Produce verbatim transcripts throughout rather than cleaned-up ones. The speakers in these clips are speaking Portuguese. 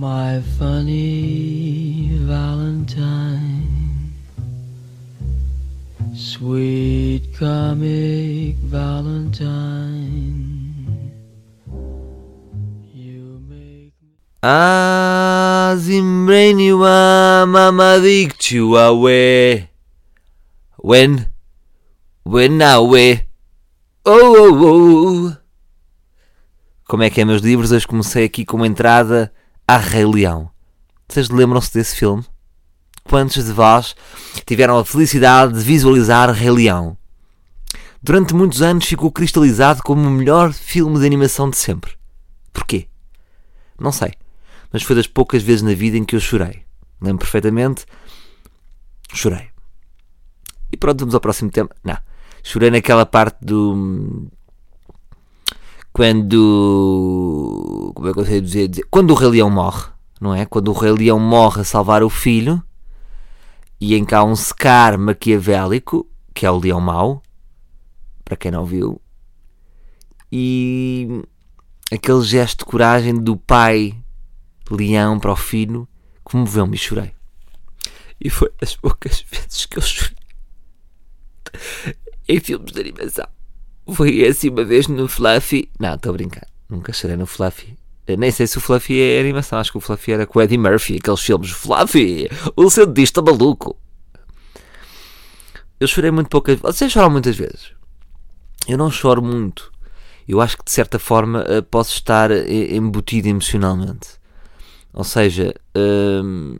my funny Valentine, sweet comic Valentine, you make me... Azimbreniwa mamadik chihuahua, when, when I we, oh oh oh. Como é que é, meus livros? Hoje comecei aqui com uma entrada a Rei Leão. Vocês lembram-se desse filme? Quantos de vós tiveram a felicidade de visualizar Rei Leão? Durante muitos anos ficou cristalizado como o melhor filme de animação de sempre. Porquê? Não sei, mas foi das poucas vezes na vida em que eu chorei. Lembro perfeitamente. Chorei. E pronto, vamos ao próximo tema. Não, chorei naquela parte do... Quando... Como é que eu sei dizer, dizer? Quando o Rei Leão morre, não é? Quando o Rei Leão morre a salvar o filho, e em cá um Scar maquiavélico, que é o Leão Mau, para quem não viu, e aquele gesto de coragem do pai leão para o filho, comoveu-me e chorei. E foi as poucas vezes que eu chorei em filmes de animação. Foi assim uma vez no Fluffy. Não, estou a brincar. Nunca chorei no Fluffy. Eu nem sei se o Fluffy é animação. Acho que o Fluffy era com o Eddie Murphy. Aqueles filmes. Fluffy! O cientista maluco! Eu chorei muito poucas vezes. Vocês choram muitas vezes? Eu não choro muito. Eu acho que de certa forma posso estar embutido emocionalmente. Ou seja... Hum...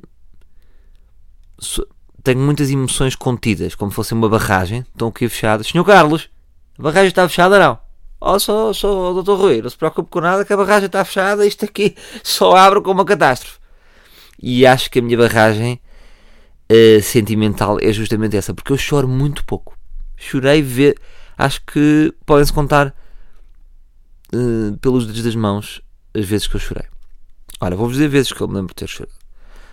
Tenho muitas emoções contidas. Como se fosse uma barragem. Estão aqui fechadas. senhor Carlos! A barragem está fechada, não? Oh, só, só, doutor Rui, não se preocupe com nada que a barragem está fechada, isto aqui só abre com uma catástrofe. E acho que a minha barragem uh, sentimental é justamente essa, porque eu choro muito pouco. Chorei, ve- acho que podem-se contar uh, pelos dedos das mãos as vezes que eu chorei. Ora, vou-vos dizer vezes que eu me lembro de ter chorado.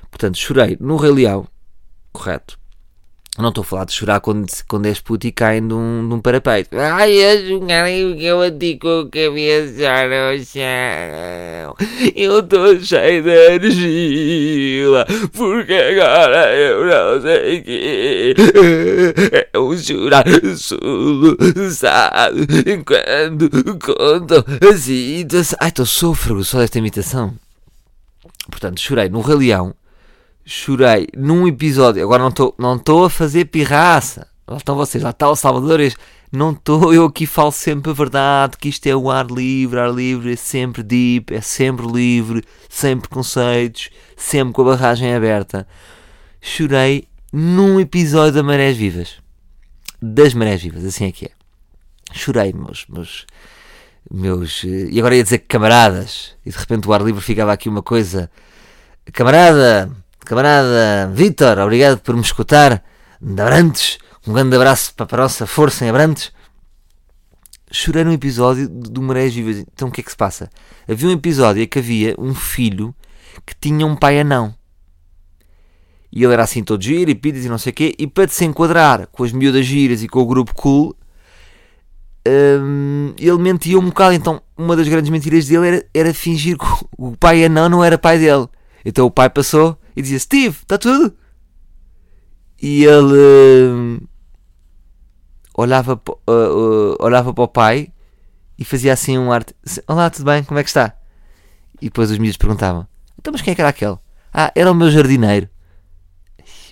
Portanto, chorei no Rei Leão, correto. Não estou a falar de chorar quando, quando és puto e caem de um, de um parapeito. Ai, eu chorei porque eu bati com a cabeça no chão. Eu estou cheio de argila, porque agora eu não sei o quê. Eu chorar solo, sabe? Quando conto a situação. Ai, estou sofrendo só desta imitação. Portanto, chorei no Rei Leão. Chorei num episódio. Agora não estou não estou a fazer pirraça. Lá estão vocês, lá está o Salvador. Não estou, eu aqui falo sempre a verdade, que isto é o ar livre, ar livre é sempre deep, é sempre livre, sem preconceitos, sempre com a barragem aberta. Chorei num episódio da Marés Vivas. Das Marés Vivas, assim é que é. Chorei, meus... meus, meus e agora ia dizer que camaradas. E de repente o ar livre ficava aqui uma coisa... Camarada... Camarada Vítor, obrigado por me escutar de Abrantes, um grande abraço para a nossa força em Abrantes. Chorei num episódio do Marés Vivas. Então o que é que se passa? Havia um episódio em que havia um filho que tinha um pai anão, e ele era assim todo giro e pidas e não sei o quê, e para se enquadrar com as miúdas giras e com o grupo cool, hum, ele mentia um bocado. Então uma das grandes mentiras dele era, era fingir que o pai anão não era pai dele. Então o pai passou e dizia: Steve, está tudo? E ele hum, olhava, uh, uh, olhava para o pai e fazia assim um ar: Olá, tudo bem? Como é que está? E depois os miúdos perguntavam: Então, mas quem é que era aquele? Ah, era o meu jardineiro.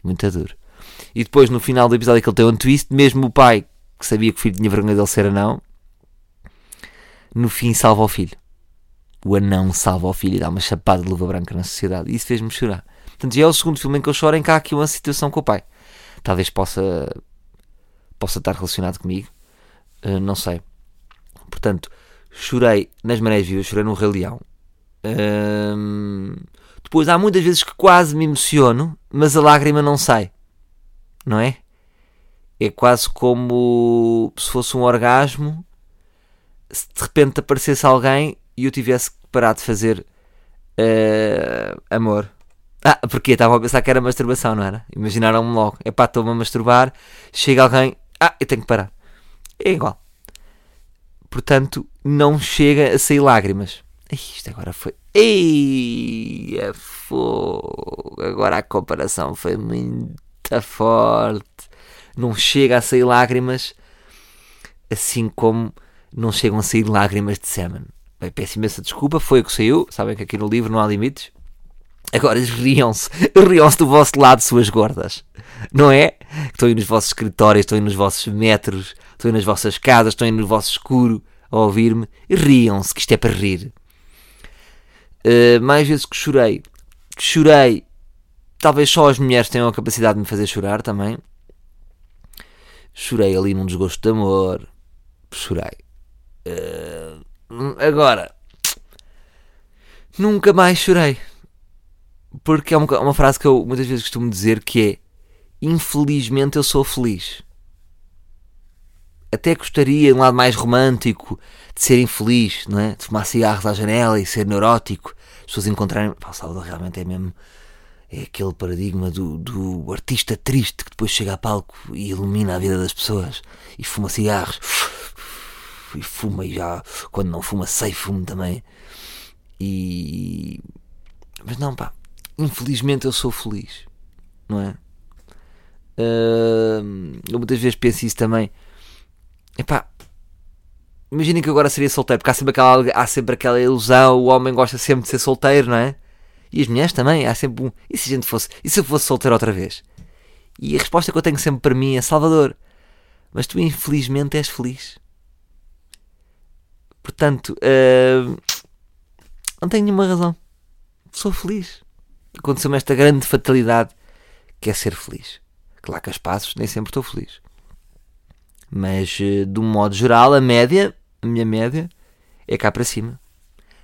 Muito duro. E depois, no final do episódio, que ele tem um twist, mesmo o pai, que sabia que o filho tinha vergonha dele ser anão, no fim salva o filho. O anão salva o filho e dá uma chapada de luva branca na sociedade. E isso fez-me chorar. Portanto, já é o segundo filme em que eu choro, em que há aqui uma situação com o pai. Talvez possa, possa estar relacionado comigo. Uh, não sei. Portanto, chorei nas Marés Vivas, chorei no Rei Leão. Uh, depois, há muitas vezes que quase me emociono, mas a lágrima não sai. Não é? É quase como se fosse um orgasmo. Se de repente aparecesse alguém e eu tivesse que parar de fazer uh, amor. Ah, porque estavam a pensar que era masturbação, não era? Imaginaram-me logo. É pá, estou-me a masturbar, chega alguém... Ah, eu tenho que parar. É igual. Portanto, não chega a sair lágrimas. Isto agora foi... Ei, é fogo. Agora a comparação foi muito forte. Não chega a sair lágrimas, assim como não chegam a sair lágrimas de Semen. Bem, peço imensa desculpa, foi o que saiu. Sabem que aqui no livro não há limites. Agora riam-se, riam-se do vosso lado, suas gordas, não é? Estão aí nos vossos escritórios, estão aí nos vossos metros, estão aí nas vossas casas, estão aí no vosso escuro a ouvir-me. Riam-se, que isto é para rir. Uh, mais vezes que chorei, chorei, talvez só as mulheres tenham a capacidade de me fazer chorar também. Chorei ali num desgosto de amor, chorei. Uh, agora, nunca mais chorei, porque é uma, uma frase que eu muitas vezes costumo dizer, que é: infelizmente eu sou feliz. Até gostaria, um lado mais romântico, de ser infeliz, não é? De fumar cigarros à janela e ser neurótico. As pessoas encontrarem... Pá, o Salvador realmente é mesmo... É aquele paradigma do, do artista triste que depois chega a palco e ilumina a vida das pessoas. E fuma cigarros. E fuma, e já... Quando não fuma, sei fumo também. E... Mas não, pá. Infelizmente eu sou feliz. Não é? Uh, eu muitas vezes penso isso também. Epá, imaginem que agora seria solteiro, porque há sempre, aquela, há sempre aquela ilusão, o homem gosta sempre de ser solteiro, não é? E as mulheres também, há sempre um... E se a gente fosse? E se eu fosse solteiro outra vez? E a resposta que eu tenho sempre para mim é: Salvador, mas tu infelizmente és feliz. Portanto, uh, não tenho nenhuma razão. Sou feliz. Aconteceu-me esta grande fatalidade, que é ser feliz. Claro que a passos nem sempre estou feliz. Mas, de um modo geral, a média, a minha média, é cá para cima.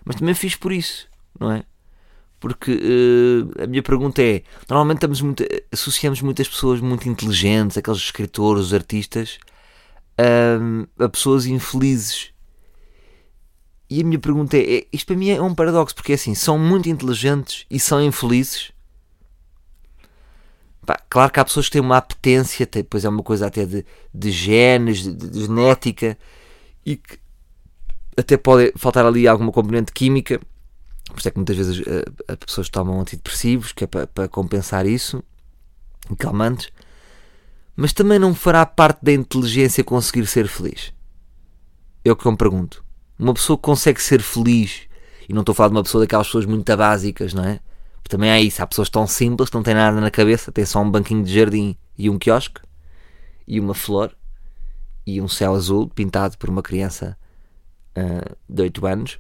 Mas também fiz por isso, não é? Porque uh, a minha pergunta é... Normalmente estamos muito, associamos muitas pessoas muito inteligentes, aqueles escritores, os artistas, uh, a pessoas infelizes. E a minha pergunta é, é... Isto para mim é um paradoxo, porque é assim... São muito inteligentes e são infelizes. Claro que há pessoas que têm uma apetência, depois é uma coisa até de, de genes, de, de genética, e que até pode faltar ali alguma componente química. Por isso é que muitas vezes as pessoas tomam antidepressivos, que é para, para compensar isso, e calmantes. Mas também não fará parte da inteligência conseguir ser feliz? É o que eu me pergunto. Uma pessoa que consegue ser feliz, e não estou a falar de uma pessoa daquelas pessoas muito básicas, não é? Também há isso, há pessoas tão simples que não têm nada na cabeça, têm só um banquinho de jardim e um quiosque, e uma flor, e um céu azul pintado por uma criança uh, de oito anos.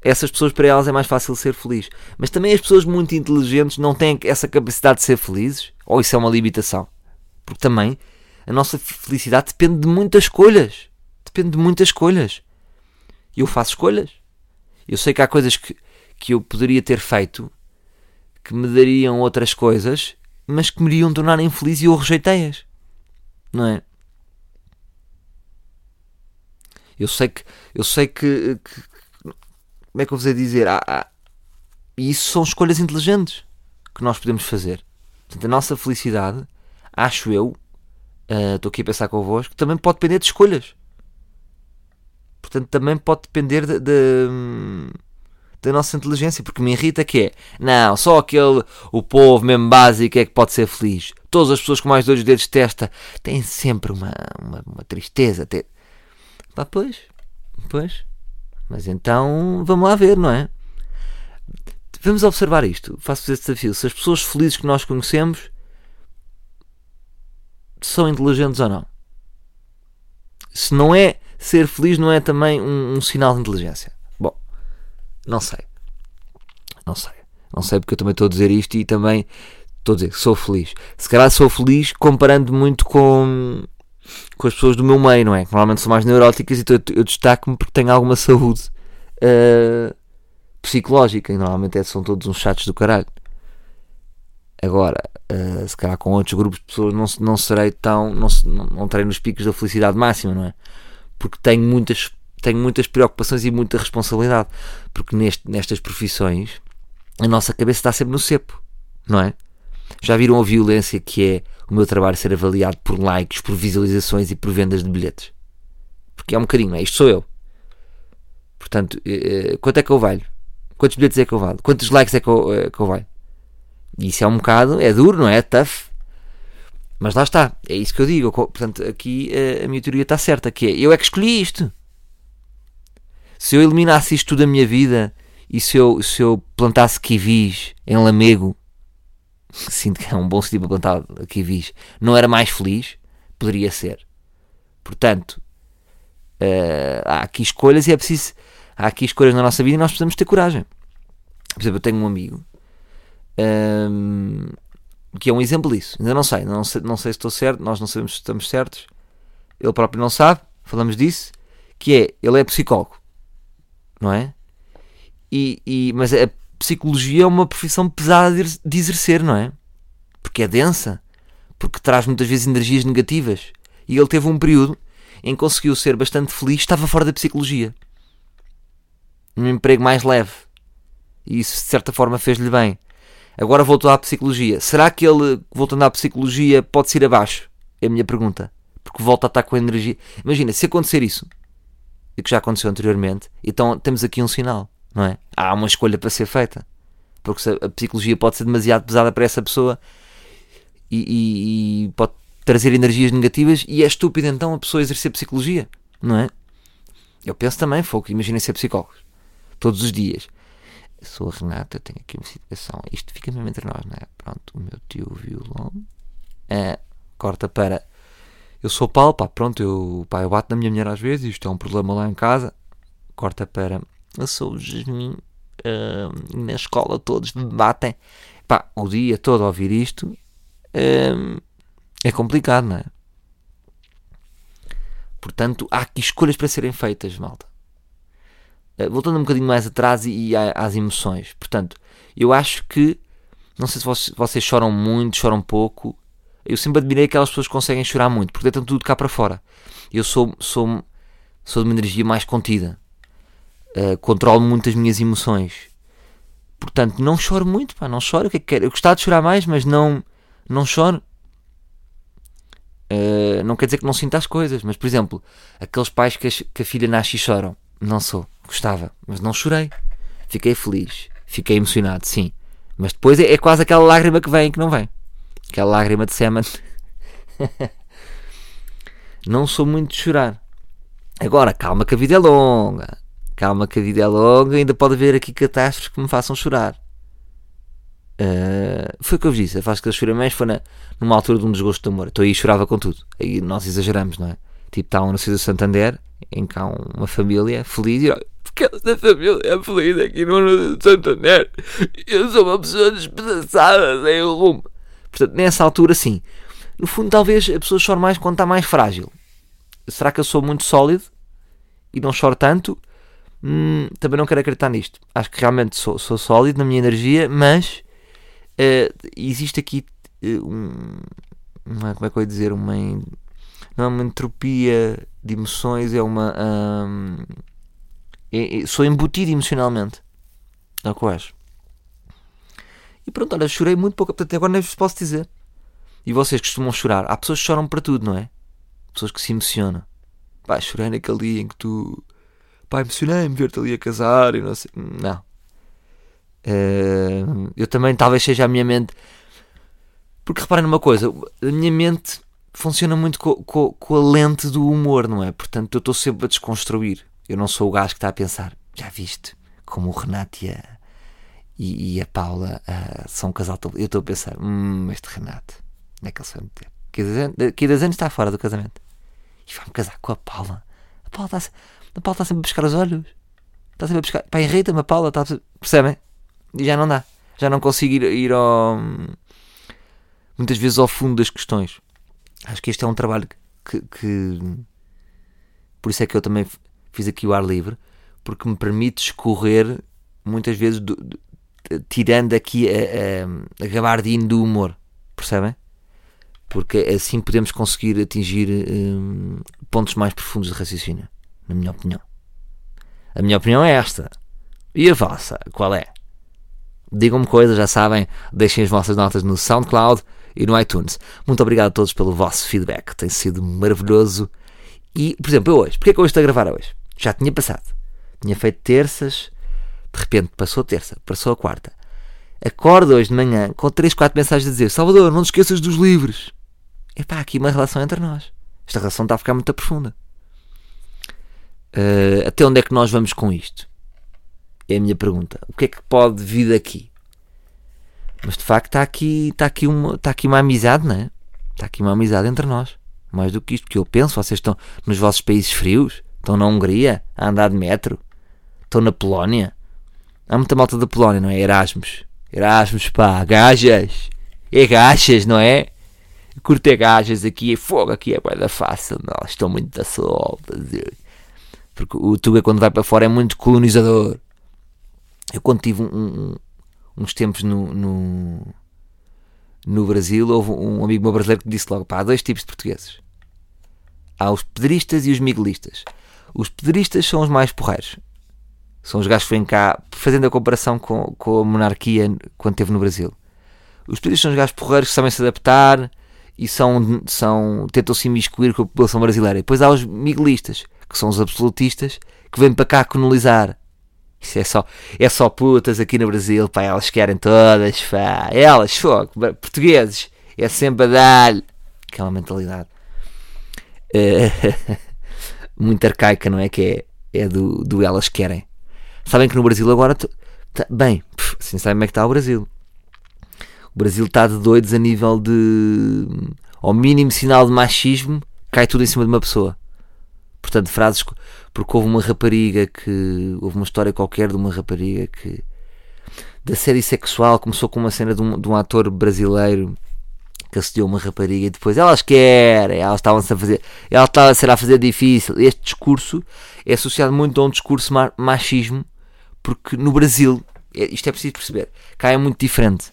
Essas pessoas, para elas é mais fácil ser feliz. Mas também as pessoas muito inteligentes não têm essa capacidade de ser felizes, ou isso é uma limitação? Porque também a nossa felicidade depende de muitas escolhas. Depende de muitas escolhas. Eu faço escolhas. Eu sei que há coisas que que eu poderia ter feito, que me dariam outras coisas, mas que me iriam tornar infeliz, e eu rejeitei-as, não é? Eu sei que, eu sei que, que como é que eu vos ia dizer, há, há, e isso são escolhas inteligentes que nós podemos fazer. Portanto, a nossa felicidade, acho eu, estou uh, aqui a pensar convosco, também pode depender de escolhas. Portanto, também pode depender de... de da nossa inteligência, porque me irrita que é, não, só aquele, o povo mesmo básico é que pode ser feliz. Todas as pessoas com mais dois dedos de testa têm sempre uma, uma, uma tristeza. Até... Pá, pois, pois. Mas então, vamos lá ver, não é? Vamos observar isto. Faço este desafio. Se as pessoas felizes que nós conhecemos são inteligentes ou não. Se não é, ser feliz não é também um, um sinal de inteligência. Não sei, não sei, não sei porque eu também estou a dizer isto e também estou a dizer que sou feliz. Se calhar sou feliz comparando muito com, com as pessoas do meu meio, não é? Que normalmente são mais neuróticas, e então eu, eu destaco-me porque tenho alguma saúde uh, psicológica, e normalmente é, são todos uns chatos do caralho. Agora, uh, se calhar com outros grupos de pessoas não, não serei tão, não, não terei nos picos da felicidade máxima, não é? Porque tenho muitas Tenho muitas preocupações e muita responsabilidade. Porque neste, nestas profissões a nossa cabeça está sempre no cepo, não é? Já viram a violência que é o meu trabalho ser avaliado por likes, por visualizações e por vendas de bilhetes? Porque é um bocadinho, não é? Isto sou eu. Portanto, quanto é que eu valho? Quantos bilhetes é que eu valho? Quantos likes é que eu, é que eu valho? Isso é um bocado, é duro, não é? É tough. Mas lá está, é isso que eu digo. Portanto, aqui a minha teoria está certa, que é, eu é que escolhi isto. Se eu eliminasse isto tudo da minha vida, e se eu, se eu plantasse kiwis em Lamego, sinto que é um bom sítio para plantar kiwis, não era mais feliz? Poderia ser. Portanto, uh, há aqui escolhas e é preciso... Há aqui escolhas na nossa vida e nós precisamos ter coragem. Por exemplo, eu tenho um amigo um, que é um exemplo disso. Ainda não sei, não sei, não sei se estou certo, nós não sabemos se estamos certos. Ele próprio não sabe, falamos disso, que é, ele é psicólogo, não é? E, e, mas a psicologia é uma profissão pesada de exercer, não é? Porque é densa, porque traz muitas vezes energias negativas. E ele teve um período em que conseguiu ser bastante feliz, estava fora da psicologia, num emprego mais leve, e isso de certa forma fez-lhe bem. Agora voltou à psicologia. Será que ele, voltando à psicologia, pode ir abaixo? É a minha pergunta, porque volta a estar com a energia. Imagina, se acontecer isso, e que já aconteceu anteriormente, então temos aqui um sinal, não é? Há uma escolha para ser feita, porque a psicologia pode ser demasiado pesada para essa pessoa e, e, e pode trazer energias negativas, e é estúpido então a pessoa exercer psicologia, não é? Eu penso também, fogo, imaginem ser psicólogos todos os dias. Eu sou a Renata, eu tenho aqui uma situação. Isto fica mesmo entre nós, não é? Pronto, o meu tio violou-me. É, corta para... Eu sou o Paulo, pá, pronto, eu, pá, eu bato na minha mulher às vezes, isto é um problema lá em casa. Corta para... Eu sou o Jasmin, uh, na escola todos me batem. Pá, o dia todo a ouvir isto uh, é complicado, não é? Portanto, há aqui escolhas para serem feitas, malta. Voltando um bocadinho mais atrás e às emoções. Portanto, eu acho que... Não sei se vocês choram muito, choram pouco. Eu sempre admirei que aquelas pessoas que conseguem chorar muito, porque deitam tudo cá para fora. Eu sou, sou, sou de uma energia mais contida. Uh, controlo muito as minhas emoções. Portanto, não choro muito, pá, não choro. O que é que quero? Eu gostava de chorar mais, mas não, não choro. Uh, não quer dizer que não sinta as coisas. Mas, por exemplo, aqueles pais que a, que a filha nasce e choram. Não sou. Gostava, mas não chorei. Fiquei feliz, fiquei emocionado, sim. Mas depois é, é quase aquela lágrima que vem e que não vem. Aquela lágrima de Semen. Não sou muito de chorar. Agora, calma que a vida é longa. Calma que a vida é longa. Ainda pode haver aqui catástrofes que me façam chorar. Uh, foi o que eu vos disse. A fase que eu chorei mais foi na, numa altura de um desgosto de amor. Então aí chorava com tudo. Aí nós exageramos, não é? Tipo, está um nascido do Santander, em que há uma família feliz e... Porque essa família é feliz aqui no Santander. Eu sou uma pessoa despedaçada, sem rumo. Portanto, nessa altura, sim. No fundo, talvez a pessoa chore mais quando está mais frágil. Será que eu sou muito sólido e não choro tanto? Hum, também não quero acreditar nisto. Acho que realmente sou, sou sólido na minha energia, mas uh, existe aqui uh, um, uma, como é que eu ia dizer, uma, não é uma entropia de emoções, é uma... Um, É, é, sou embutido emocionalmente, é o que eu acho. E pronto, olha, chorei muito pouco, portanto agora nem vos posso dizer. E vocês costumam chorar? Há pessoas que choram para tudo, não é? Pessoas que se emocionam. Pá, chorei naquele dia em que tu... Pá, emocionei-me ver-te ali a casar e não sei... Não. Uh, eu também talvez seja a minha mente... Porque reparem numa coisa, a minha mente funciona muito com, com, com a lente do humor, não é? Portanto eu estou sempre a desconstruir. Eu não sou o gajo que está a pensar, já viste, como o Renato e a, e, e a Paula uh, são um casal. Eu estou a pensar, hum, este Renato, onde é que ele se vai meter? Daqui a dez anos está fora do casamento. E vai-me casar com a Paula. A Paula está, a Paula está sempre a pescar os olhos. Está sempre a pescar. Pá, irrita-me a Paula. Está a... Percebem? E já não dá. Já não consigo ir, ir ao... Muitas vezes ao fundo das questões. Acho que este é um trabalho que... que... Por isso é que eu também... Fiz aqui o ar livre, porque me permite escorrer, muitas vezes, do, do, tirando aqui a, a, a gabardina do humor, percebem? Porque assim podemos conseguir atingir um, pontos mais profundos de raciocínio, na minha opinião. A minha opinião é esta. E a vossa? Qual é? Digam-me coisas, já sabem, deixem as vossas notas no SoundCloud e no iTunes. Muito obrigado a todos pelo vosso feedback, tem sido maravilhoso. E, por exemplo, eu hoje, porque é que eu estou a gravar hoje? Já tinha passado. tinha feito terças, de repente passou terça, passou a quarta. Acordo hoje de manhã com três, quatro mensagens a dizer: Salvador, não te esqueças dos livros. Epá, há aqui uma relação entre nós. Esta relação está a ficar muito profunda. Uh, até onde é que nós vamos com isto? É a minha pergunta. O que é que pode vir daqui? Mas de facto está aqui, está aqui, uma, está aqui uma amizade, não é? Está aqui uma amizade entre nós. Mais do que isto que eu penso, vocês estão nos vossos países frios, estão na Hungria a andar de metro, estão na Polónia. Há muita malta da Polónia, não é? Erasmus. Erasmus, pá, gajas. É gajas, não é? Curto é gajas aqui, é fogo, aqui é coisa fácil. Não, estão muito da solta. Porque o Tuga quando vai para fora é muito colonizador. Eu quando tive um, um, uns tempos no, no, no Brasil, houve um amigo meu brasileiro que me disse logo, pá, há dois tipos de portugueses. Há os pedristas e os miguelistas. Os pedristas são os mais porreiros. São os gajos que vêm cá, fazendo a comparação com, com a monarquia quando esteve no Brasil. Os pedristas são os gajos porreiros que sabem se adaptar e são, são, tentam se imiscuir com a população brasileira. E depois há os miguelistas, que são os absolutistas, que vêm para cá colonizar. Isso é só, é só putas aqui no Brasil, pá, elas querem todas, pá, elas, fogo, portugueses, é sempre a dar-lhe, que é uma mentalidade uh, muito arcaica, não é, que é, é do, do elas querem. Sabem que no Brasil agora, t- t- bem, pff, assim sabem como é que está o Brasil. O Brasil está de doidos a nível de, ao mínimo sinal de machismo, cai tudo em cima de uma pessoa. Portanto, frases, porque houve uma rapariga que, houve uma história qualquer de uma rapariga que, da série sexual, começou com uma cena de um, de um ator brasileiro que assediou uma rapariga e depois elas querem, elas estavam-se a fazer, ela estava a fazer difícil. Este discurso é associado muito a um discurso machismo, porque no Brasil, isto é preciso perceber, cá é muito diferente.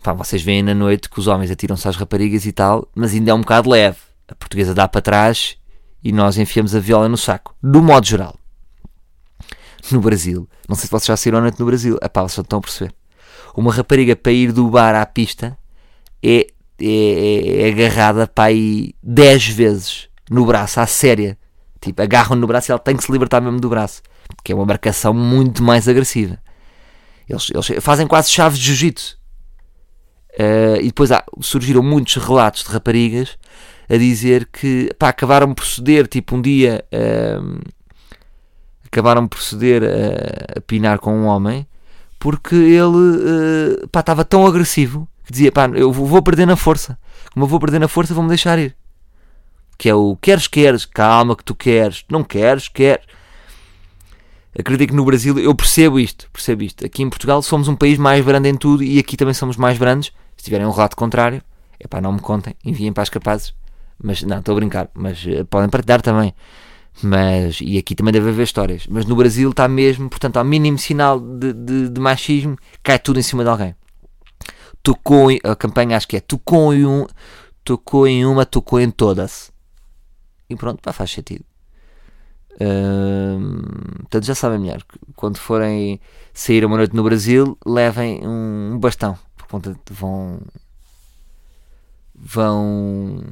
Pá, vocês veem na noite que os homens atiram-se às raparigas e tal, mas ainda é um bocado leve. A portuguesa dá para trás e nós enfiamos a viola no saco, do modo geral. No Brasil, não sei se vocês já saíram à noite no Brasil, a pá, só estão a perceber. Uma rapariga para ir do bar à pista é, é, é agarrada para ir dez vezes no braço, à séria. Tipo, agarram-no no braço e ela tem que se libertar mesmo do braço, que é uma marcação muito mais agressiva. Eles, eles fazem quase chaves de jiu-jitsu. Uh, e depois há, surgiram muitos relatos de raparigas a dizer que, pá, acabaram por ceder, tipo, um dia uh, acabaram por ceder a, a pinar com um homem porque ele, uh, pá, estava tão agressivo que dizia, pá, eu vou perder na força, como eu vou perder na força vão-me deixar ir, que é o queres, queres, calma que tu queres, não queres, queres. Acredito que no Brasil, eu percebo isto, percebo isto, aqui em Portugal somos um país mais brando em tudo e aqui também somos mais brandos. Se tiverem um relato contrário, é pá, não me contem, enviem para as capazes. Mas não, estou a brincar, mas uh, podem partilhar também. Mas, e aqui também deve haver histórias. Mas no Brasil está mesmo, portanto, ao mínimo sinal de, de, de machismo, cai tudo em cima de alguém. Tocou em, a campanha acho que é tocou em, um, tocou em uma, tocou em todas. E pronto, pá, faz sentido. Uh, portanto, já sabem, melhor, quando forem sair uma noite no Brasil, levem um, um bastão, porque vão. vão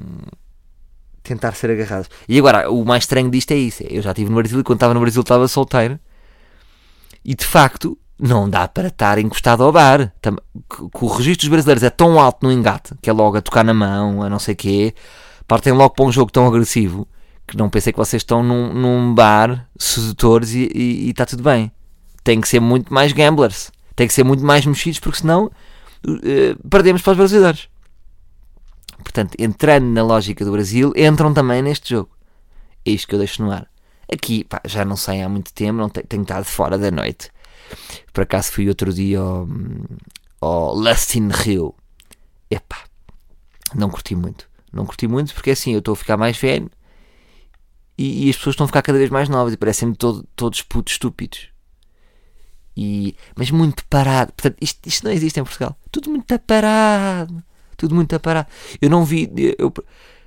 tentar ser agarrados. E agora, o mais estranho disto é isso. Eu já estive no Brasil e quando estava no Brasil estava solteiro e de facto não dá para estar encostado ao bar. O registro dos brasileiros é tão alto no engate, que é logo a tocar na mão, a não sei quê, partem logo para um jogo tão agressivo que não pensei que vocês estão num, num bar sedutores e, e, e está tudo bem. Tem que ser muito mais gamblers, tem que ser muito mais mexidos, porque senão uh, perdemos para os brasileiros. Portanto, entrando na lógica do Brasil, entram também neste jogo. É isto que eu deixo no ar. Aqui, pá, já não saio há muito tempo, não tenho, tenho estado fora da noite. Por acaso fui outro dia ao, ao Lust in Rio. Epá, não curti muito. Não curti muito porque assim, eu estou a ficar mais velho e, e as pessoas estão a ficar cada vez mais novas e parecem-me todo, todos putos estúpidos. E, mas muito parado. Portanto, isto, isto não existe em Portugal. Tudo muito parado. Tudo muito a parar. Eu não vi. Eu,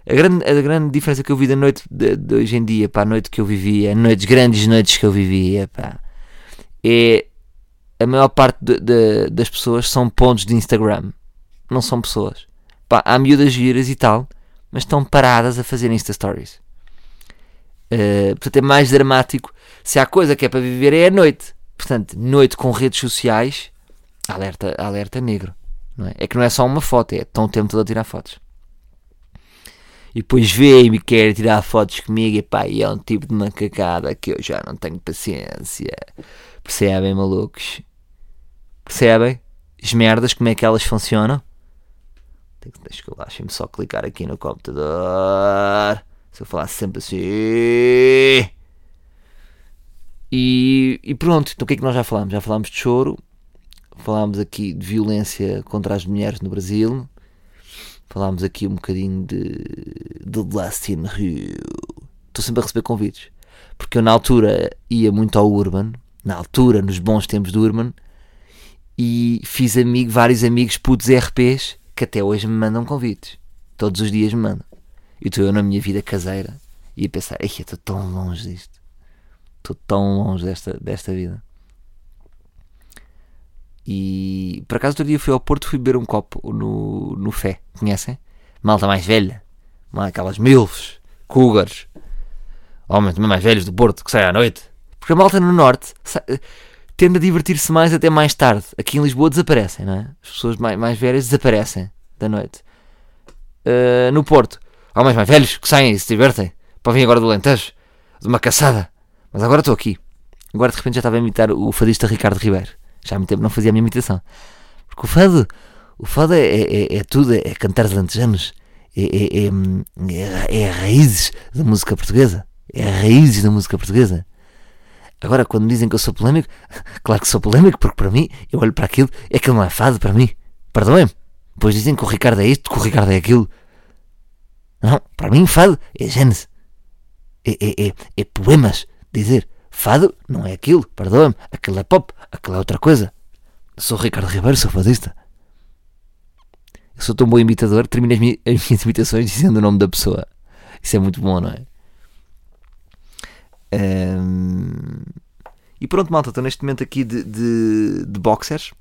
a, grande, a grande diferença que eu vi da noite de, de hoje em dia para a noite que eu vivia, noites, grandes noites que eu vivia, pá, é a maior parte de, de, das pessoas são pontos de Instagram, não são pessoas. Pá, há miúdas giras e tal, mas estão paradas a fazer Insta Stories. Uh, portanto, é mais dramático. Se há coisa que é para viver é a noite. Portanto, noite com redes sociais, alerta, alerta negro. Não é? É que não é só uma foto, é tão o tempo todo a tirar fotos. E depois vem-me e quer tirar fotos comigo e pá, e é um tipo de macacada que eu já não tenho paciência. Percebem, malucos? Percebem? As merdas, como é que elas funcionam? Deixa que eu lá, deixa-me só clicar aqui no computador. Se eu falar sempre assim... E, e pronto, então o que é que nós já falámos? Já falámos de choro, falámos aqui de violência contra as mulheres no Brasil, falámos aqui um bocadinho de, de Lust in Rio. Estou sempre a receber convites, porque eu na altura ia muito ao Urban, na altura, nos bons tempos do Urban, e fiz amigo, vários amigos putos R Ps que até hoje me mandam convites, todos os dias me mandam. E estou eu na minha vida caseira e a pensar, ei, eu estou tão longe disto. Estou tão longe desta, desta vida. E por acaso outro dia fui ao Porto, fui beber um copo no, no Fé, conhecem? Malta mais velha, aquelas milfs, cougars, homens mais velhos do Porto que saem à noite. Porque a malta no Norte sai, tende a divertir-se mais até mais tarde. Aqui em Lisboa desaparecem, não é? As pessoas mais, mais velhas desaparecem da noite. Uh, no Porto, homens mais velhos que saem e se divertem. Para vir agora do Alentejo, de uma caçada. Mas agora estou aqui. Agora de repente já estava a imitar o fadista Ricardo Ribeiro. Já há muito tempo não fazia a minha imitação. Porque o fado, o fado é, é, é tudo, é cantares alentejanos, é, é, é, é raízes da música portuguesa. É raízes da música portuguesa. Agora quando me dizem que eu sou polémico, claro que sou polémico, porque para mim, eu olho para aquilo, é aquilo não é fado para mim. Perdoem-me. Pois dizem que o Ricardo é isto, que o Ricardo é aquilo. Não, para mim fado é gênese. É, é, é, é poemas. Dizer, fado não é aquilo, perdoa-me, aquilo é pop, aquilo é outra coisa. Eu sou o Ricardo Ribeiro, sou fadista. Eu sou tão bom imitador, termino as, mi- as minhas imitações dizendo o nome da pessoa. Isso é muito bom, não é? Um... E pronto, malta, estou neste momento aqui de, de, de boxers,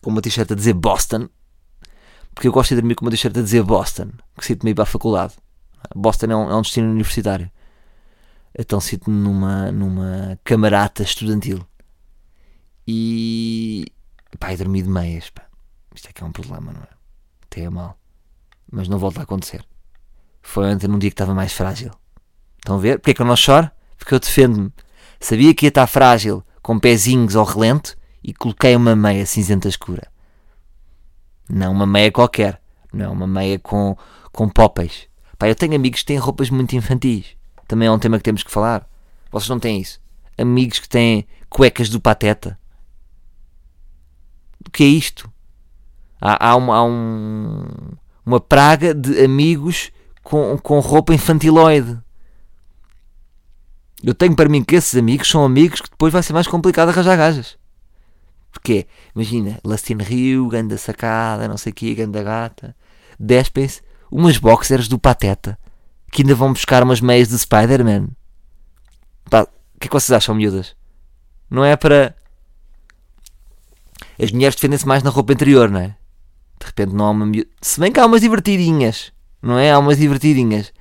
com uma t-shirt a dizer Boston, porque eu gosto de dormir com uma t-shirt a dizer Boston, que sinto-me ir para a faculdade. Boston é um, é um destino universitário. Então sinto-me numa, numa camarata estudantil. E... pá, eu dormi de meias, pá. Isto é que é um problema, não é? Até é mal. Mas não volta a acontecer. Foi ontem num dia que estava mais frágil. Estão a ver? Porquê é que eu não choro? Porque eu defendo-me. Sabia que ia estar frágil, com pezinhos ao relento, e coloquei uma meia cinzenta escura. Não uma meia qualquer. Não uma meia com, com popéis. Pá, eu tenho amigos que têm roupas muito infantis. Também é um tema que temos que falar. Vocês não têm isso? Amigos que têm cuecas do Pateta. O que é isto? Há, há, uma, há um, uma praga de amigos com, com roupa infantiloide. Eu tenho para mim que esses amigos são amigos que depois vai ser mais complicado arranjar gajas. Porque, imagina, Lust in Rio, ganda sacada, não sei o quê, ganda gata. Despem-se umas boxers do Pateta. Que ainda vão buscar umas meias de Spider-Man. Pá, o que é que vocês acham, miúdas? Não é para... As mulheres defendem-se mais na roupa interior, não é? De repente não há uma miúda... Se bem que há umas divertidinhas, não é? Há umas divertidinhas.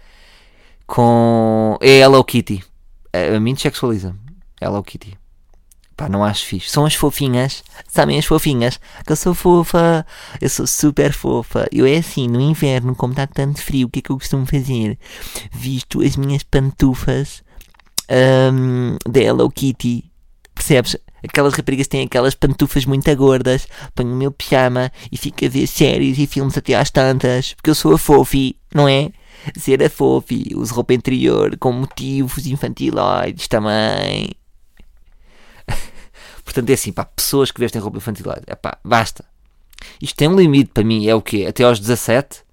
Com... é Hello Kitty. A mim sexualiza-me. Hello Kitty. Pá, não acho fixe. São as fofinhas. Sabem as fofinhas? Que eu sou fofa. Eu sou super fofa. Eu é assim, no inverno, como está tanto frio, o que é que eu costumo fazer? Visto as minhas pantufas um, da Hello Kitty. Percebes? Aquelas raparigas têm aquelas pantufas muito gordas. Ponho o meu pijama e fico a ver séries e filmes até às tantas. Porque eu sou a fofi, não é? Ser a fofi. Uso roupa interior com motivos infantiloides também. Portanto, é assim, pá, pessoas que vestem roupa infantil, é pá, basta. Isto tem um limite para mim, é o quê? Até aos dezassete?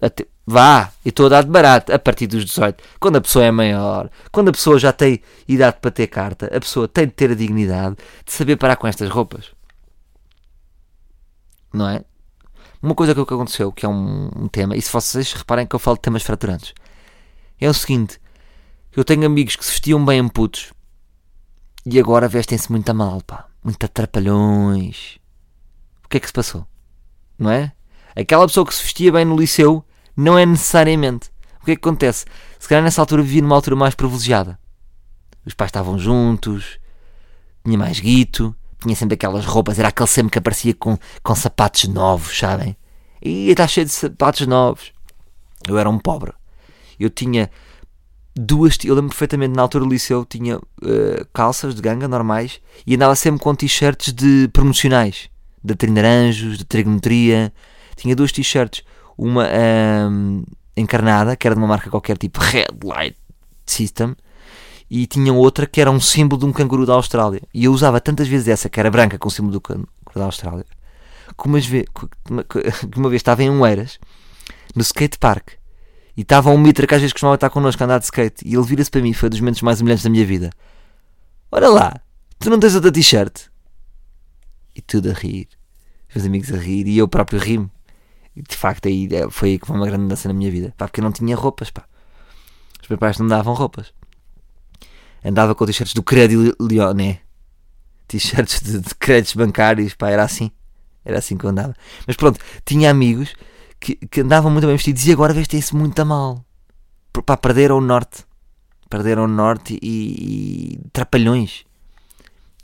Até... vá, eu estou a dar de barato a partir dos dezoito. Quando a pessoa é maior, quando a pessoa já tem idade para ter carta, a pessoa tem de ter a dignidade de saber parar com estas roupas. Não é? Uma coisa que aconteceu, que é um, um tema, e se vocês reparem que eu falo de temas fraturantes, é o seguinte, eu tenho amigos que se vestiam bem em putos, e agora vestem-se muito a mal, pá. Muito atrapalhões. O que é que se passou? Não é? Aquela pessoa que se vestia bem no liceu não é necessariamente. O que é que acontece? Se calhar nessa altura vivia numa altura mais privilegiada. Os pais estavam juntos, tinha mais guito, tinha sempre aquelas roupas, era aquele sempre que aparecia com, com sapatos novos, sabem? E está cheio de sapatos novos. Eu era um pobre. Eu tinha duas... Eu lembro perfeitamente, na altura do liceu, tinha uh, calças de ganga normais e andava sempre com t-shirts de promocionais, de Trinaranjos, de Trigonometria. Tinha duas t-shirts. Uma um, encarnada, que era de uma marca qualquer, tipo Red Light System, e tinha outra que era um símbolo de um canguru da Austrália. E eu usava tantas vezes essa, que era branca com o símbolo do canguru da Austrália, que uma vez, que uma vez estava em Oeiras, no skate park, e estava um mitra que às vezes costumava estar connosco a andar de skate, e ele vira-se para mim, foi um dos momentos mais humilhantes da minha vida. Olha lá, tu não tens outra t-shirt? E tudo a rir, os meus amigos a rir, e eu próprio ri-me. E de facto aí, foi aí que foi uma grande mudança na minha vida, pá, porque eu não tinha roupas, pá. Os meus pais não davam roupas. Andava com t-shirts do Crédito Leoné, t-shirts de, de créditos bancários, pá, era assim, era assim que eu andava. Mas pronto, tinha amigos que, que andavam muito bem vestidos e agora vestem-se muito a mal, pá, perderam o norte, perderam o norte e, e trapalhões.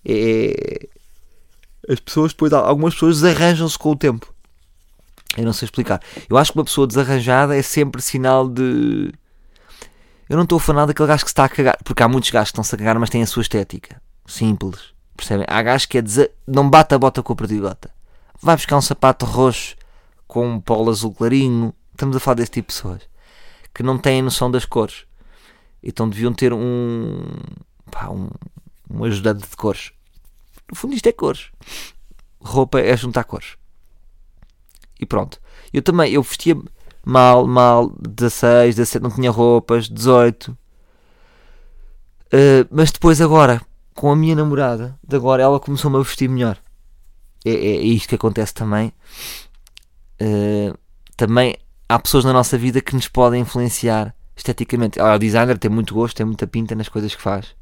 É... As pessoas depois, algumas pessoas desarranjam-se com o tempo, eu não sei explicar. Eu acho que uma pessoa desarranjada é sempre sinal de... Eu não estou a falar daquele gajo que se está a cagar, porque há muitos gajos que estão-se a cagar, mas têm a sua estética. Simples, percebem? Há gajos que é desa... não bate a bota com a perdigota. Vai buscar um sapato roxo com um polo azul clarinho. Estamos a falar desse tipo de pessoas que não têm noção das cores. Então deviam ter um... Pá, um... um ajudante de cores. No fundo isto é cores. Roupa é juntar cores. E pronto. Eu também, eu vestia... Mal, mal, dezasseis, dezassete, não tinha roupas, dezoito. Uh, mas depois agora, com a minha namorada, de agora ela começou-me a vestir melhor. É, é, é isto que acontece também. Uh, também há pessoas na nossa vida que nos podem influenciar esteticamente. Olha, o designer tem muito gosto, tem muita pinta nas coisas que faz.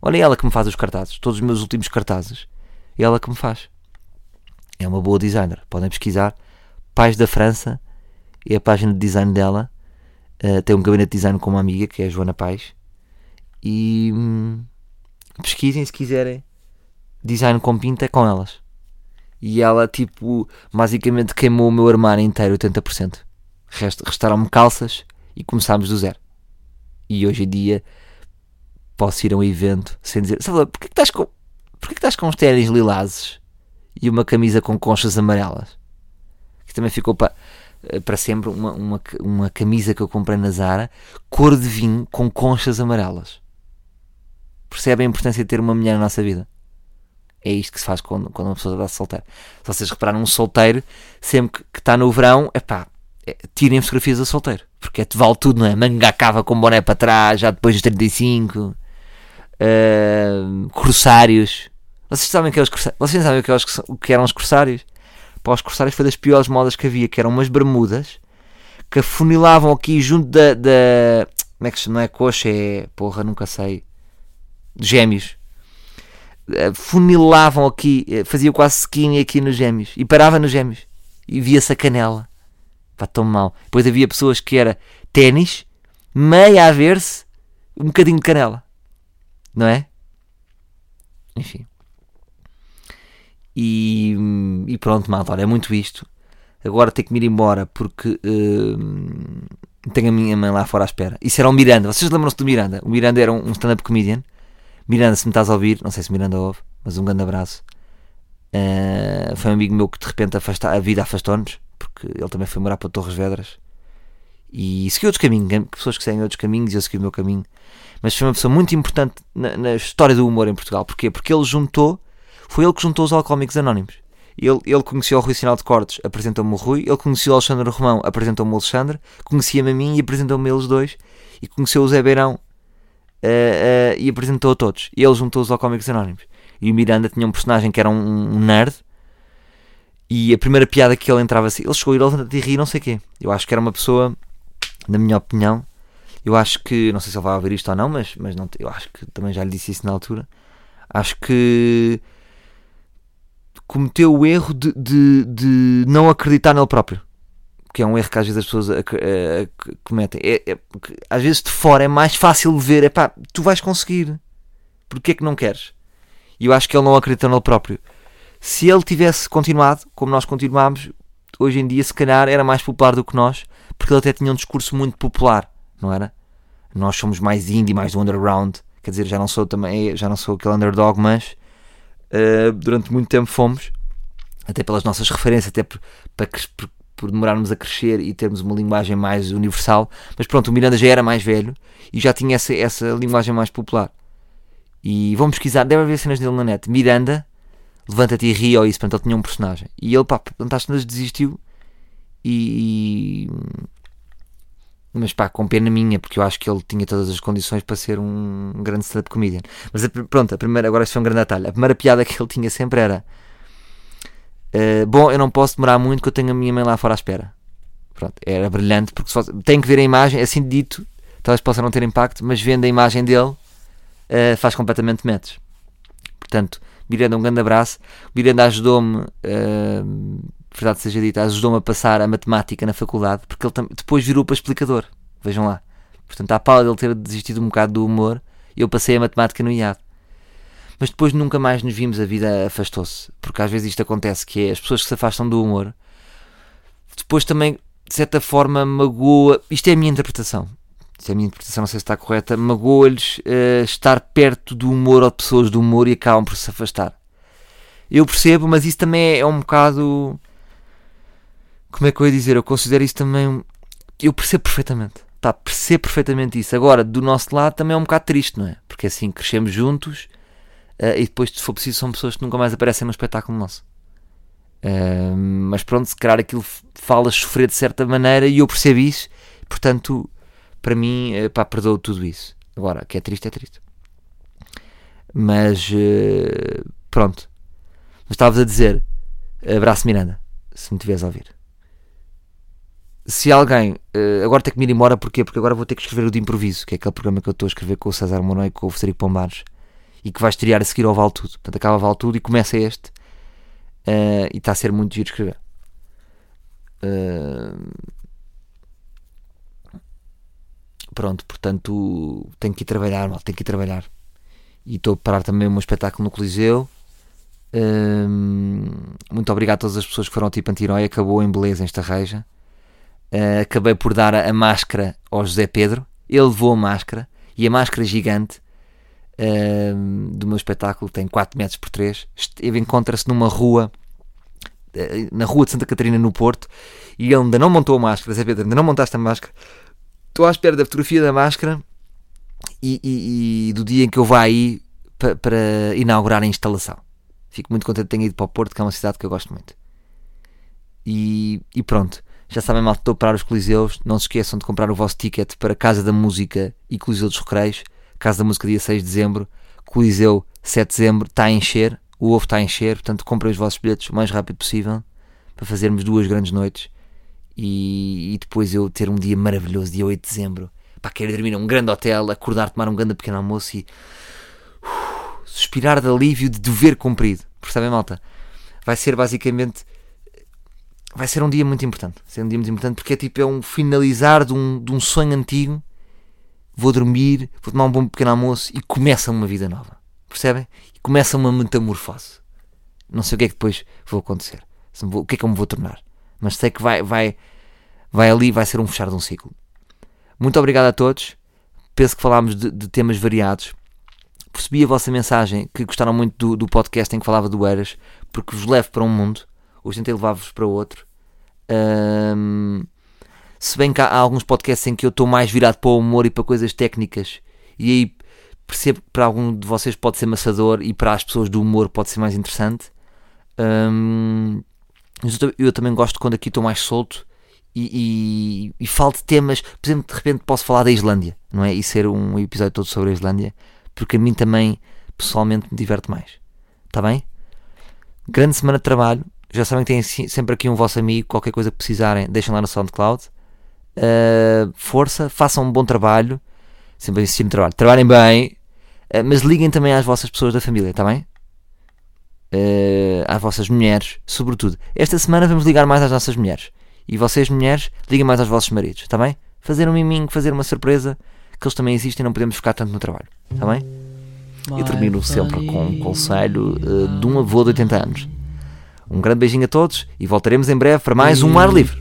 Olha ela que me faz os cartazes, todos os meus últimos cartazes. É ela que me faz. É uma boa designer. Podem pesquisar. Pais da França. E a página de design dela, uh, tem um gabinete de design com uma amiga que é a Joana Paes, e hum, pesquisem se quiserem design com pinta com elas. E ela tipo basicamente queimou o meu armário inteiro, oitenta por cento. Rest- restaram-me calças e começámos do zero. E hoje em dia posso ir a um evento sem dizer, sabe lá, porquê que estás com, porquê que estás com uns ténis lilazes e uma camisa com conchas amarelas? Que também ficou para... para sempre uma, uma, uma camisa que eu comprei na Zara, cor de vinho com conchas amarelas. Percebem a importância de ter uma mulher na nossa vida? É isto que se faz quando, quando uma pessoa está solteira. Se vocês repararam, um solteiro sempre que está no verão, epá, é, tirem fotografias a solteiro, porque é, vale tudo, não é? Manga cava com boné para trás, já depois dos trinta e cinco, uh, corsários. Vocês sabem que é os corsários? Vocês sabem que é os, que eram os corsários? Para os corsários foi das piores modas que havia, que eram umas bermudas que afunilavam aqui junto da, da... Como é que se chama? Não é coxa, é... Porra, nunca sei. Gêmeos. Afunilavam aqui, fazia quase skinny aqui nos gêmeos. E parava nos gêmeos. E via-se a canela. Pá, tão mal. Depois havia pessoas que era ténis, meia a ver-se, um bocadinho de canela. Não é? Enfim. E, e pronto, malta, olha, é muito isto. Agora tenho que me ir embora porque uh, tenho a minha mãe lá fora à espera. Isso era o Miranda, vocês lembram-se do Miranda? O Miranda era um stand-up comedian. Miranda, se me estás a ouvir, não sei se Miranda ouve, mas um grande abraço. Uh, foi um amigo meu que de repente afasta, a vida afastou-nos, porque ele também foi morar para Torres Vedras e seguiu outros caminhos, pessoas que seguem outros caminhos, e eu segui o meu caminho. Mas foi uma pessoa muito importante na, na história do humor em Portugal. Porquê? Porque ele juntou Foi ele que juntou os Alcoólicos Anónimos. Ele, ele conheceu o Rui Sinal de Cortes, apresentou-me o Rui. Ele conheceu o Alexandre Romão, apresentou-me o Alexandre. Conhecia-me a mim e apresentou-me eles dois. E conheceu o Zé Beirão uh, uh, e apresentou a todos. E ele juntou os Alcoólicos Anónimos. E o Miranda tinha um personagem que era um, um nerd. E a primeira piada que ele entrava assim... Ele chegou a ir levantando e rir, não sei o quê. Eu acho que era uma pessoa, na minha opinião... Eu acho que... Não sei se ele vai ouvir isto ou não, mas, mas não, eu acho que também já lhe disse isso na altura. Acho que... cometeu o erro de, de, de não acreditar nele próprio. porque é um erro que às vezes as pessoas a, a, a, cometem. É, é, às vezes de fora é mais fácil ver, é pá, tu vais conseguir, porque é que não queres? E eu acho que ele não acredita nele próprio. Se ele tivesse continuado, como nós continuámos, hoje em dia se calhar era mais popular do que nós, porque ele até tinha um discurso muito popular, não era? Nós somos mais indie, mais do underground, quer dizer, já não sou, também, já não sou aquele underdog, mas uh, durante muito tempo fomos, até pelas nossas referências, até por, para que, por, por demorarmos a crescer e termos uma linguagem mais universal, mas pronto, o Miranda já era mais velho e já tinha essa, essa linguagem mais popular. E vamos pesquisar, deve haver cenas dele na net, Miranda, levanta-te e ri, ou isso, portanto ele tinha um personagem, e ele pá, portanto às cenas desistiu, e... mas pá, com pena minha, porque eu acho que ele tinha todas as condições para ser um grande stand-up comedian. Mas a, pronto, a primeira, agora isto foi um grande atalho. A primeira piada que ele tinha sempre era uh, bom, eu não posso demorar muito que eu tenho a minha mãe lá fora à espera. Pronto, era brilhante, porque só, tem que ver a imagem, assim dito, talvez possa não ter impacto, mas vendo a imagem dele uh, faz completamente metros. Portanto, Miranda, um grande abraço. Miranda ajudou-me, uh, verdade seja dita, ajudou-me a passar a matemática na faculdade, porque ele tam- depois virou para explicador, vejam lá. Portanto, à pala dele ter desistido um bocado do humor, eu passei a matemática no I A D. Mas depois nunca mais nos vimos, a vida afastou-se, porque às vezes isto acontece, que é as pessoas que se afastam do humor, depois também, de certa forma, magoa, isto é a minha interpretação, isto é a minha interpretação, não sei se está correta, magoa-lhes uh, estar perto do humor ou de pessoas do humor e acabam por se afastar. Eu percebo, mas isso também é um bocado... Como é que eu ia dizer? Eu considero isso também... Eu percebo perfeitamente. Tá, percebo perfeitamente isso. Agora, do nosso lado, também é um bocado triste, não é? Porque assim, crescemos juntos uh, e depois, se for preciso, são pessoas que nunca mais aparecem no espetáculo nosso. Uh, mas pronto, se calhar aquilo fala-se sofrer de certa maneira e eu percebo isso. Portanto, para mim, uh, pá, perdoo tudo isso. Agora, que é triste, é triste. Mas, uh, pronto. Mas estavas a dizer, abraço Miranda, se me tiveres a ouvir. Se alguém, agora tem que me ir embora, porquê? Porque agora vou ter que escrever o de improviso, que é aquele programa que eu estou a escrever com o César Mourão e com o Frederico Pombares, e que vai estrear a seguir ao Vale Tudo. Portanto, acaba o Vale Tudo e começa este, uh, e está a ser muito giro escrever. Uh, pronto, portanto, tenho que ir trabalhar, mal, tenho que ir trabalhar. E estou a preparar também o meu espetáculo no Coliseu. Uh, muito obrigado a todas as pessoas que foram ao Tipo Anti-Herói, acabou em beleza esta reja. Uh, acabei por dar a, a máscara ao José Pedro, ele levou a máscara, e a máscara gigante uh, do meu espetáculo tem quatro metros por três, ele encontra-se numa rua, uh, na rua de Santa Catarina, no Porto, e ele ainda não montou a máscara. José Pedro, ainda não montaste a máscara, estou à espera da fotografia da máscara e, e, e do dia em que eu vá aí para pa inaugurar a instalação. Fico muito contente de ter ido para o Porto, que é uma cidade que eu gosto muito. E, e pronto. Já sabem, mal, estou a parar os Coliseus. Não se esqueçam de comprar o vosso ticket para Casa da Música e Coliseu dos Recreios. Casa da Música, dia seis de dezembro. Coliseu, sete de dezembro. Está a encher. O ovo está a encher. Portanto, comprem os vossos bilhetes o mais rápido possível para fazermos duas grandes noites. E, e depois eu ter um dia maravilhoso, dia oito de dezembro. Pá, quero dormir num grande hotel, acordar, tomar um grande pequeno almoço e... Uh, suspirar de alívio de dever cumprido. Percebem, malta? Vai ser basicamente... Vai ser um dia muito importante. Vai ser um dia muito importante porque é tipo é um finalizar de um, de um sonho antigo. Vou dormir, vou tomar um bom pequeno almoço e começa uma vida nova. Percebem? E começa uma metamorfose. Não sei o que é que depois vou acontecer. O que é que eu me vou tornar. Mas sei que vai, vai, vai ali, vai ser um fechar de um ciclo. Muito obrigado a todos. Penso que falámos de, de temas variados. Percebi a vossa mensagem que gostaram muito do, do podcast em que falava do Eras, porque vos levo para um mundo. Hoje tentei levar-vos para outro. Um, se bem que há, há alguns podcasts em que eu estou mais virado para o humor e para coisas técnicas. E aí percebo que para algum de vocês pode ser maçador e para as pessoas do humor pode ser mais interessante. Um, eu, eu também gosto quando aqui estou mais solto e, e, e falo de temas. Por exemplo, de repente posso falar da Islândia, não é? E ser um episódio todo sobre a Islândia. Porque a mim também, pessoalmente, me diverte mais. Está bem? Grande semana de trabalho. Já sabem que têm sempre aqui um vosso amigo, qualquer coisa que precisarem, deixem lá no SoundCloud. Uh, força, façam um bom trabalho, sempre assim trabalho, trabalhem bem, uh, mas liguem também às vossas pessoas da família, está bem? Uh, às vossas mulheres, sobretudo. Esta semana vamos ligar mais às nossas mulheres E vocês, mulheres, liguem mais aos vossos maridos, está bem? Fazer um miminho, fazer uma surpresa, que eles também existem e não podemos ficar tanto no trabalho, está bem? Eu termino sempre com um conselho uh, de um avô de oitenta anos. Um grande beijinho a todos e voltaremos em breve para mais um Ar Livre.